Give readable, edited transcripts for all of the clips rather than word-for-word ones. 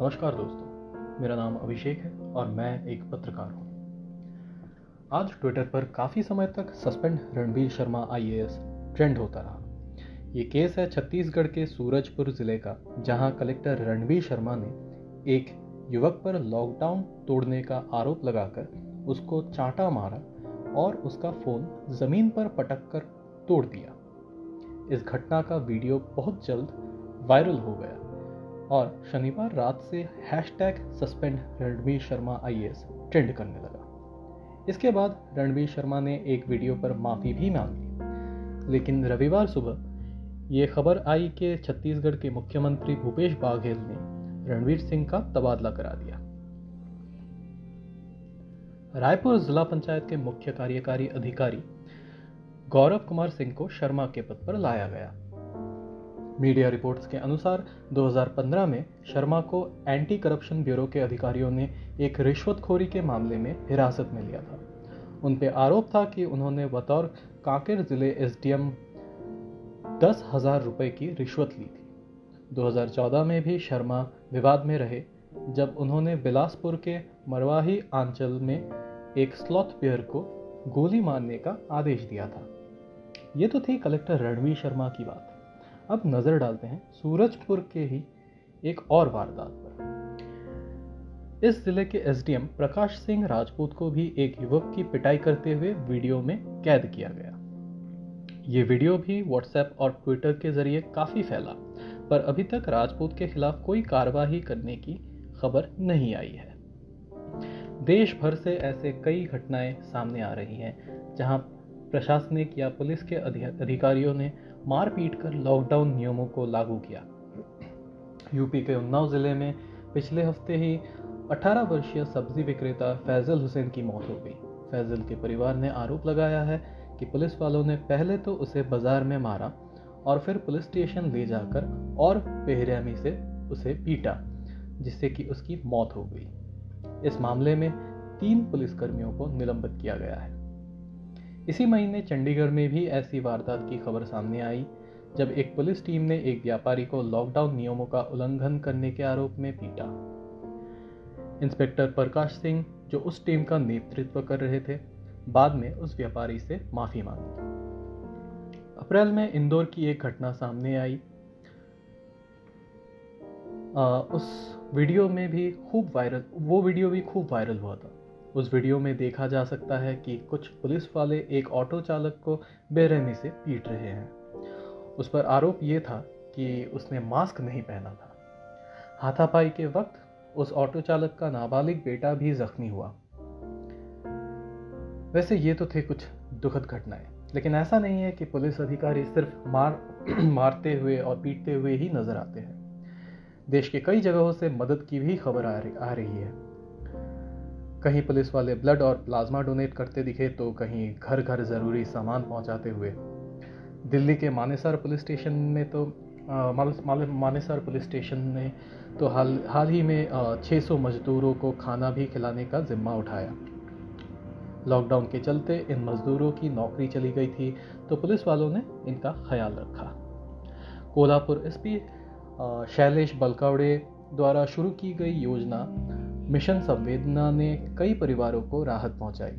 नमस्कार दोस्तों, मेरा नाम अभिषेक है और मैं एक पत्रकार हूँ। आज ट्विटर पर काफ़ी समय तक suspend Ranveer Sharma IAS trend होता रहा। ये केस है छत्तीसगढ़ के सूरजपुर ज़िले का, जहाँ कलेक्टर रणवीर शर्मा ने एक युवक पर लॉकडाउन तोड़ने का आरोप लगाकर उसको चांटा मारा और उसका फ़ोन ज़मीन पर पटक कर तोड़ दिया। इस घटना का वीडियो बहुत जल्द वायरल हो गया और शनिवार रात से #suspend Ranveer Sharma IAS trend करने लगा। इसके बाद रणवीर शर्मा ने एक वीडियो पर माफ़ी भी मांग ली, लेकिन रविवार सुबह ये खबर आई कि छत्तीसगढ़ के मुख्यमंत्री भूपेश बघेल ने रणवीर सिंह का तबादला करा दिया। रायपुर जिला पंचायत के मुख्य कार्यकारी अधिकारी गौरव कुमार सिंह को शर्मा के पद पर लाया गया। मीडिया रिपोर्ट्स के अनुसार 2015 में शर्मा को एंटी करप्शन ब्यूरो के अधिकारियों ने एक रिश्वतखोरी के मामले में हिरासत में लिया था। उन पर आरोप था कि उन्होंने बतौर कांकेर जिले SDM 10,000 रुपये की रिश्वत ली थी। 2014 में भी शर्मा विवाद में रहे, जब उन्होंने बिलासपुर के मरवाही आंचल में एक स्लॉथ बियर को गोली मारने का आदेश दिया था। ये तो थी कलेक्टर रणवीर शर्मा की बात। अब नजर डालते हैं सूरजपुर के ही एक और वारदात पर। इस जिले के SDM प्रकाश सिंह राजपूत को भी एक युवक की पिटाई करते हुए वीडियो में कैद किया गया। ये वीडियो भी WhatsApp और Twitter के जरिए काफी फैला, पर अभी तक राजपूत के खिलाफ कोई कार्रवाई करने की खबर नहीं आई है। देश भर से ऐसे कई घटनाएं सामने आ रही हैं जहां प्रशासनिक या पुलिस के अधिकारियों ने मारपीट कर लॉकडाउन नियमों को लागू किया। यूपी के उन्नाव जिले में पिछले हफ्ते ही 18 वर्षीय सब्जी विक्रेता फैजल हुसैन की मौत हो गई। फैजल के परिवार ने आरोप लगाया है कि पुलिस वालों ने पहले तो उसे बाजार में मारा और फिर पुलिस स्टेशन ले जाकर और बेरहमी से उसे पीटा, जिससे कि उसकी मौत हो गई। इस मामले में 3 पुलिसकर्मियों को निलंबित किया गया है। इसी महीने चंडीगढ़ में भी ऐसी वारदात की खबर सामने आई, जब एक पुलिस टीम ने एक व्यापारी को लॉकडाउन नियमों का उल्लंघन करने के आरोप में पीटा। इंस्पेक्टर प्रकाश सिंह, जो उस टीम का नेतृत्व कर रहे थे, बाद में उस व्यापारी से माफी मांगी। अप्रैल में इंदौर की एक घटना सामने आई। वो वीडियो भी खूब वायरल हुआ था। उस वीडियो में देखा जा सकता है कि कुछ पुलिस वाले एक ऑटो चालक को बेरहमी से पीट रहे हैं। उस पर आरोप ये था कि उसने मास्क नहीं पहना था। हाथापाई के वक्त उस ऑटो चालक का नाबालिग बेटा भी जख्मी हुआ। वैसे ये तो थे कुछ दुखद घटनाएं, लेकिन ऐसा नहीं है कि पुलिस अधिकारी सिर्फ मारते हुए और पीटते हुए ही नजर आते हैं। देश के कई जगहों से मदद की भी खबर आ रही है। कहीं पुलिस वाले ब्लड और प्लाज्मा डोनेट करते दिखे, तो कहीं घर घर ज़रूरी सामान पहुंचाते हुए। दिल्ली के मानेसर पुलिस स्टेशन ने तो हाल ही में 600 मजदूरों को खाना भी खिलाने का जिम्मा उठाया। लॉकडाउन के चलते इन मजदूरों की नौकरी चली गई थी, तो पुलिस वालों ने इनका ख्याल रखा। कोल्हापुर SP शैलेश बलकावड़े द्वारा शुरू की गई योजना मिशन संवेदना ने कई परिवारों को राहत पहुंचाई।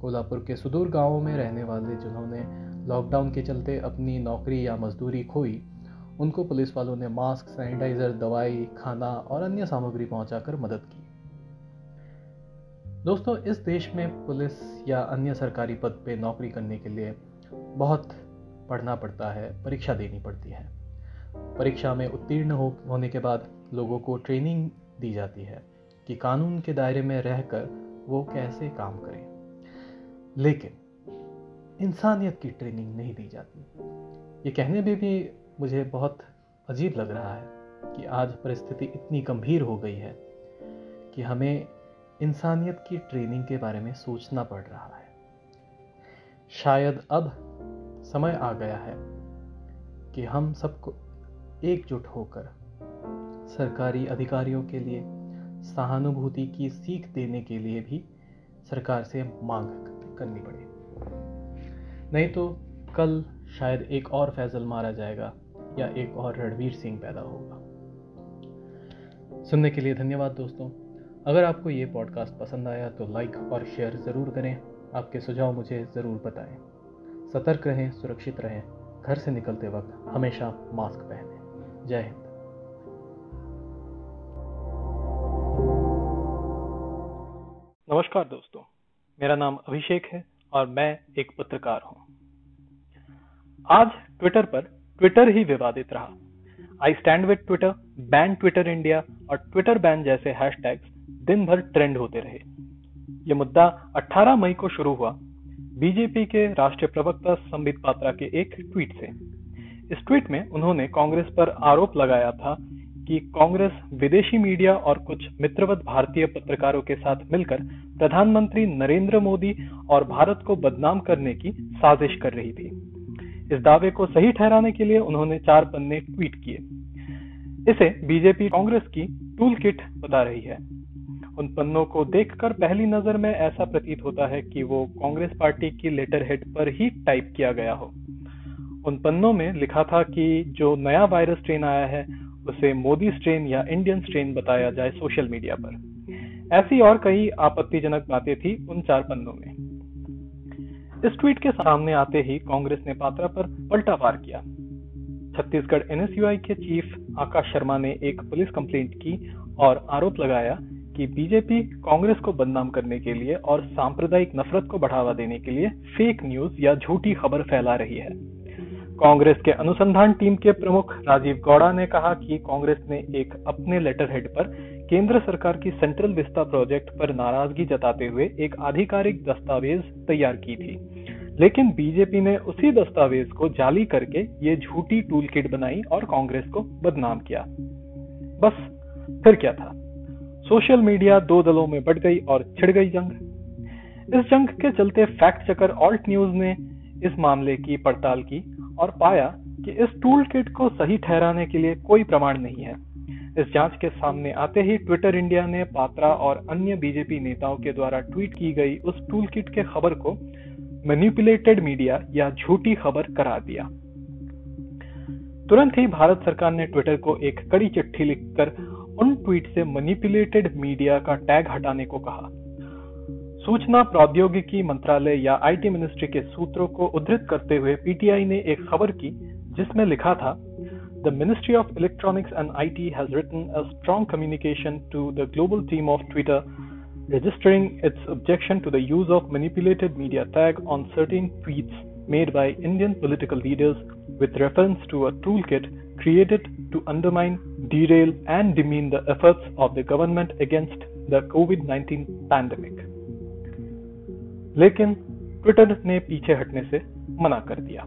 कोल्हापुर के सुदूर गांवों में रहने वाले जिन्होंने लॉकडाउन के चलते अपनी नौकरी या मजदूरी खोई, उनको पुलिस वालों ने मास्क, सैनिटाइजर, दवाई, खाना और अन्य सामग्री पहुंचाकर मदद की। दोस्तों, इस देश में पुलिस या अन्य सरकारी पद पे नौकरी करने के लिए बहुत पढ़ना पड़ता है, परीक्षा देनी पड़ती है। परीक्षा में उत्तीर्ण होने के बाद लोगों को ट्रेनिंग दी जाती है कि कानून के दायरे में रहकर वो कैसे काम करें, लेकिन इंसानियत की ट्रेनिंग नहीं दी जाती। ये कहने में भी मुझे बहुत अजीब लग रहा है कि आज परिस्थिति इतनी गंभीर हो गई है कि हमें इंसानियत की ट्रेनिंग के बारे में सोचना पड़ रहा है। शायद अब समय आ गया है कि हम सबको एकजुट होकर सरकारी अधिकारियों के लिए सहानुभूति की सीख देने के लिए भी सरकार से मांग करनी पड़े, नहीं तो कल शायद एक और फैजल मारा जाएगा या एक और रणवीर सिंह पैदा होगा। सुनने के लिए धन्यवाद दोस्तों। अगर आपको ये पॉडकास्ट पसंद आया तो लाइक और शेयर ज़रूर करें। आपके सुझाव मुझे ज़रूर बताएं। सतर्क रहें, सुरक्षित रहें। घर से निकलते वक्त हमेशा मास्क पहनें। जय हिंद। नमस्कार दोस्तों, मेरा नाम अभिषेक है और मैं एक पत्रकार हूँ। आज ट्विटर पर ट्विटर ही विवादित रहा। I stand with Twitter, ban Twitter India और ट्विटर बैन जैसे हैशटैग्स दिन भर ट्रेंड होते रहे। ये मुद्दा 18 मई को शुरू हुआ बीजेपी के राष्ट्रीय प्रवक्ता संबित पात्रा के एक ट्वीट से। इस ट्वीट में उन्होंने कांग्रेस पर आरोप लगाया था कि कांग्रेस विदेशी मीडिया और कुछ मित्रवत भारतीय पत्रकारों के साथ मिलकर प्रधानमंत्री नरेंद्र मोदी और भारत को बदनाम करने की साजिश कर रही थी। इस दावे को सही ठहराने के लिए उन्होंने 4 पन्ने ट्वीट किए। इसे बीजेपी कांग्रेस की टूल किट बता रही है। उन पन्नों को देखकर पहली नजर में ऐसा प्रतीत होता है कि वो कांग्रेस पार्टी की लेटर हेड पर ही टाइप किया गया हो। उन पन्नों में लिखा था कि जो नया वायरस स्ट्रेन आया है उसे मोदी स्ट्रेन या इंडियन स्ट्रेन बताया जाए सोशल मीडिया पर। ऐसी और कई आपत्तिजनक बातें थी उन 4 पन्नों में। इस ट्वीट के सामने आते ही कांग्रेस ने पात्रा पर पलटावार किया। छत्तीसगढ़ एनएसयूआई के चीफ आकाश शर्मा ने एक पुलिस कंप्लेंट की और आरोप लगाया कि बीजेपी कांग्रेस को बदनाम करने के लिए और सांप्रदायिक नफरत को बढ़ावा देने के लिए फेक न्यूज या झूठी खबर फैला रही है। कांग्रेस के अनुसंधान टीम के प्रमुख राजीव गौड़ा ने कहा कि कांग्रेस ने एक अपने लेटर हेड पर केंद्र सरकार की सेंट्रल विस्ता प्रोजेक्ट पर नाराजगी जताते हुए एक आधिकारिक दस्तावेज तैयार की थी, लेकिन बीजेपी ने उसी दस्तावेज को जाली करके ये झूठी टूलकिट बनाई और कांग्रेस को बदनाम किया। बस फिर क्या था, सोशल मीडिया 2 दलों में बंट गई और छिड़ गई जंग। इस जंग के चलते फैक्ट चेकर ऑल्ट न्यूज ने इस मामले की पड़ताल की और पाया कि इस टूलकिट को सही ठहराने के लिए कोई प्रमाण नहीं है। इस जांच के सामने आते ही ट्विटर इंडिया ने पात्रा और अन्य बीजेपी नेताओं के द्वारा ट्वीट की गई उस टूलकिट के खबर को मैनिपुलेटेड मीडिया या झूठी खबर करार दिया। तुरंत ही भारत सरकार ने ट्विटर को एक कड़ी चिट्ठी लिखकर उन ट्वीट से मैनिपुलेटेड मीडिया का टैग हटाने को कहा। सूचना प्रौद्योगिकी मंत्रालय या आईटी मिनिस्ट्री के सूत्रों को उद्धृत करते हुए पीटीआई ने एक खबर की जिसमें लिखा था, the ministry of electronics and IT has written a strong communication to the global team of Twitter registering its objection to the use of manipulated media tag on certain tweets made by Indian political leaders with reference to a toolkit created to undermine, derail and demean the efforts of the government against the COVID-19 pandemic. लेकिन Twitter ने पीछे हटने से मना कर दिया।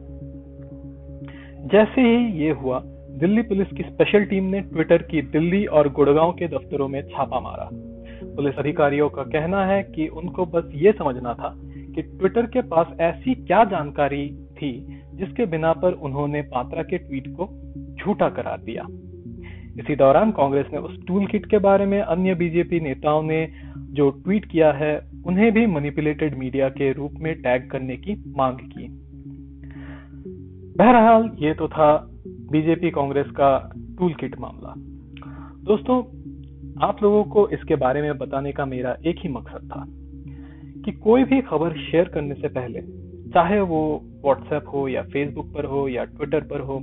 जैसे ही ये हुआ, दिल्ली पुलिस की स्पेशल टीम ने ट्विटर की दिल्ली और गुड़गांव के दफ्तरों में छापा मारा। पुलिस अधिकारियों का कहना है कि उनको बस ये समझना था कि ट्विटर के पास ऐसी क्या जानकारी थी जिसके बिना पर उन्होंने पात्रा के ट्वीट को झूठा करार दिया। इसी दौरान कांग्रेस ने उस टूलकिट के बारे में अन्य बीजेपी नेताओं ने जो ट्वीट किया है उन्हें भी मैनिपुलेटेड मीडिया के रूप में टैग करने की मांग की। बहरहाल ये तो था बीजेपी कांग्रेस का टूलकिट मामला। दोस्तों, आप लोगों को इसके बारे में बताने का मेरा एक ही मकसद था कि कोई भी खबर शेयर करने से पहले, चाहे वो व्हाट्सएप हो या फेसबुक पर हो या ट्विटर पर हो,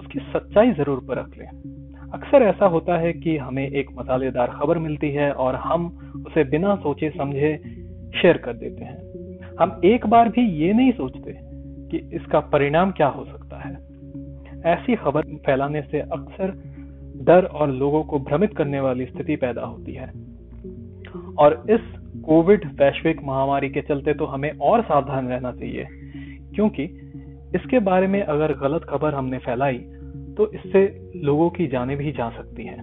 उसकी सच्चाई जरूर परख लें। अक्सर ऐसा होता है कि हमें एक मसालेदार खबर मिलती है और हम उसे बिना सोचे समझे शेयर कर देते हैं। हम एक बार भी ये नहीं सोचते कि इसका परिणाम क्या हो सकता है। ऐसी खबर फैलाने से अक्सर डर और लोगों को भ्रमित करने वाली स्थिति पैदा होती है। और इस कोविड वैश्विक महामारी के चलते तो हमें और सावधान रहना चाहिए, क्योंकि इसके बारे में अगर गलत खबर हमने फैलाई तो इससे लोगों की जानें भी जा सकती हैं।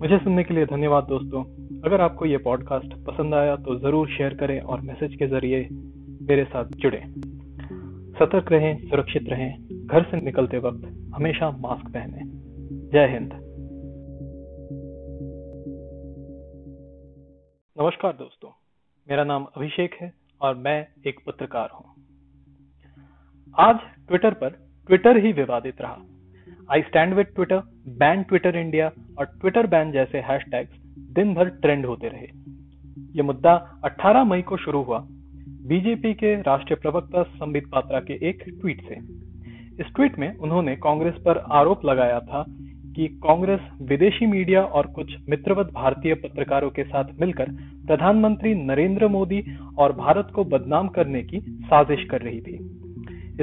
मुझे सुनने के लिए धन्यवाद दोस्तों। अगर आपको ये पॉडकास्ट पसंद आया तो जरूर शेयर करें और मैसेज के जरिए मेरे साथ जुड़ें। सतर्क रहें, सुरक्षित रहें। घर से निकलते वक्त हमेशा मास्क पहनें। जय हिंद। नमस्कार दोस्तों, मेरा नाम अभिषेक है और मैं एक पत्रकार हूँ। आज ट्विटर पर ट्विटर ही विवादित रहा। I stand with Twitter, ban Twitter India और ट्विटर बैन जैसे हैशटैग्स दिन भर ट्रेंड होते रहे। ये मुद्दा 18 मई को शुरू हुआ बीजेपी के राष्ट्रीय प्रवक्ता संबित पात्रा के एक ट्वीट से। इस ट्वीट में उन्होंने कांग्रेस पर आरोप लगाया था कि कांग्रेस विदेशी मीडिया और कुछ मित्रवत भारतीय पत्रकारों के साथ मिलकर प्रधानमंत्री नरेंद्र मोदी और भारत को बदनाम करने की साजिश कर रही थी।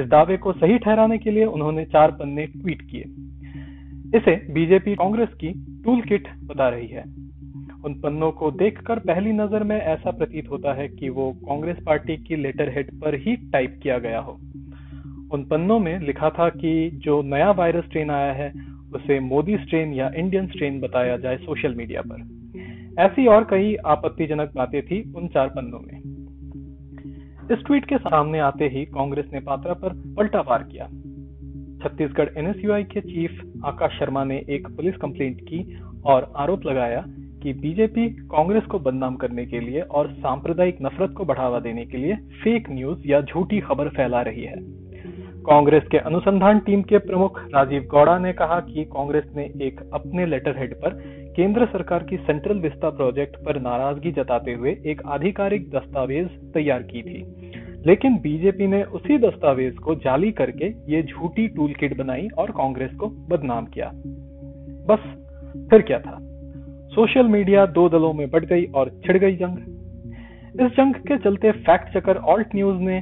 इस दावे को सही ठहराने के लिए उन्होंने 4 पन्ने ट्वीट किए। इसे बीजेपी कांग्रेस की टूल किट बता रही है। उन पन्नों को देखकर पहली नजर में ऐसा प्रतीत होता है कि वो कांग्रेस पार्टी की लेटर हेड पर ही टाइप किया गया हो। उन पन्नों में लिखा था कि जो नया वायरस स्ट्रेन आया है उसे मोदी स्ट्रेन या इंडियन स्ट्रेन बताया जाए सोशल मीडिया पर। ऐसी और कई आपत्तिजनक बातें थी उन 4 पन्नों में। इस ट्वीट के सामने आते ही कांग्रेस ने पात्रा पर पलटावार किया। छत्तीसगढ़ एनएसयूआई के चीफ आकाश शर्मा ने एक पुलिस कंप्लेंट की और आरोप लगाया कि बीजेपी कांग्रेस को बदनाम करने के लिए और सांप्रदायिक नफरत को बढ़ावा देने के लिए फेक न्यूज या झूठी खबर फैला रही है। कांग्रेस के अनुसंधान टीम के प्रमुख राजीव गौड़ा ने कहा कि कांग्रेस ने एक अपने लेटर हेड पर केंद्र सरकार की सेंट्रल विस्ता प्रोजेक्ट पर नाराजगी जताते हुए एक आधिकारिक दस्तावेज तैयार की थी, लेकिन बीजेपी ने उसी दस्तावेज को जाली करके ये झूठी टूलकिट बनाई और कांग्रेस को बदनाम किया। बस फिर क्या था, सोशल मीडिया 2 दलों में बढ़ गई और छिड़ गई जंग। इस जंग के चलते फैक्ट चेकर ऑल्ट न्यूज ने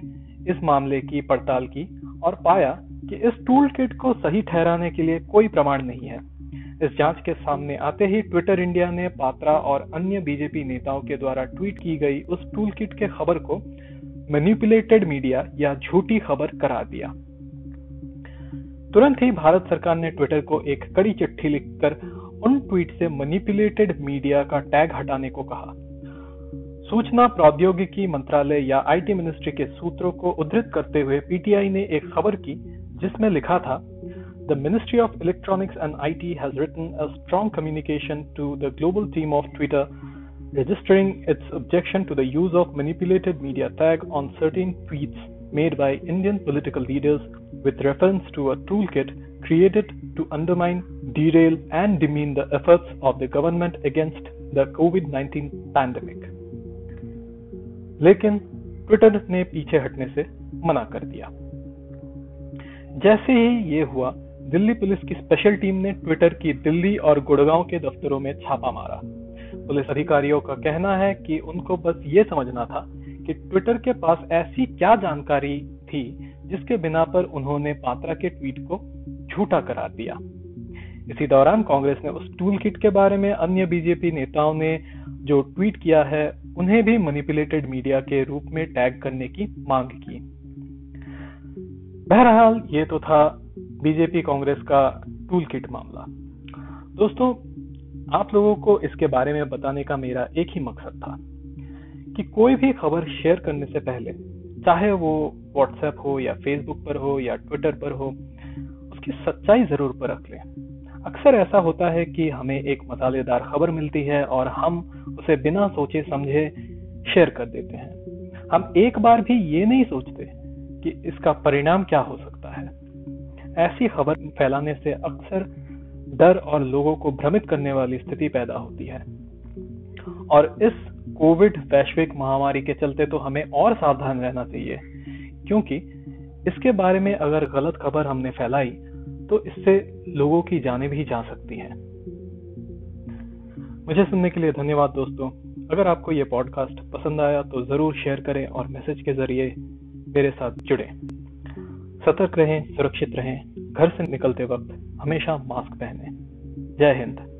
इस मामले की पड़ताल की और पाया कि इस टूलकिट को सही ठहराने के लिए कोई प्रमाण नहीं है। इस जांच के सामने आते ही ट्विटर इंडिया ने पात्रा और अन्य बीजेपी नेताओं के द्वारा ट्वीट की गई उस टूलकिट के खबर को मैनिपुलेटेड मीडिया या झूठी खबर करार दिया। तुरंत ही भारत सरकार ने ट्विटर को एक कड़ी चिट्ठी लिखकर उन ट्वीट से मैनिपुलेटेड मीडिया का टैग हटाने को कहा। सूचना प्रौद्योगिकी मंत्रालय या आईटी मिनिस्ट्री के सूत्रों को उद्धृत करते हुए पीटीआई ने एक खबर की जिसमें लिखा था, the ministry of electronics and IT has written a strong communication to the global team of Twitter registering its objection to the use of manipulated media tag on certain tweets made by Indian political leaders with reference to a toolkit created to undermine, derail and demean the efforts of the government against the COVID-19 pandemic. लेकिन Twitter ने पीछे हटने से मना कर दिया। जैसे ही ये हुआ, दिल्ली पुलिस की स्पेशल टीम ने ट्विटर की दिल्ली और गुड़गांव के दफ्तरों में छापा मारा। पुलिस अधिकारियों का कहना है कि उनको बस ये समझना था कि ट्विटर के पास ऐसी क्या जानकारी थी जिसके बिना पर उन्होंने पात्रा के ट्वीट को झूठा करार दिया। इसी दौरान कांग्रेस ने उस टूलकिट के बारे में अन्य बीजेपी नेताओं ने जो ट्वीट किया है उन्हें भी मैनिपुलेटेड मीडिया के रूप में टैग करने की मांग की। बहरहाल ये तो था बीजेपी कांग्रेस का टूलकिट मामला। दोस्तों, आप लोगों को इसके बारे में बताने का मेरा एक ही मकसद था कि कोई भी खबर शेयर करने से पहले, चाहे वो व्हाट्सएप हो या फेसबुक पर हो या ट्विटर पर हो, उसकी सच्चाई जरूर परख लें। अक्सर ऐसा होता है कि हमें एक मसालेदार खबर मिलती है और हम उसे बिना सोचे समझे शेयर कर देते हैं। हम एक बार भी ये नहीं सोचते कि इसका परिणाम क्या हो सकता है। ऐसी खबर फैलाने से अक्सर डर और लोगों को भ्रमित करने वाली स्थिति पैदा होती है और इस कोविड वैश्विक महामारी के चलते तो हमें और सावधान रहना चाहिए, क्योंकि इसके बारे में अगर गलत खबर हमने फैलाई तो इससे लोगों की जानें भी जा सकती हैं। मुझे सुनने के लिए धन्यवाद दोस्तों। अगर आपको ये पॉडकास्ट पसंद आया तो जरूर शेयर करें और मैसेज के जरिए मेरे साथ जुड़ें। सतर्क रहें, सुरक्षित रहें, घर से निकलते वक्त हमेशा मास्क पहनें। जय हिंद।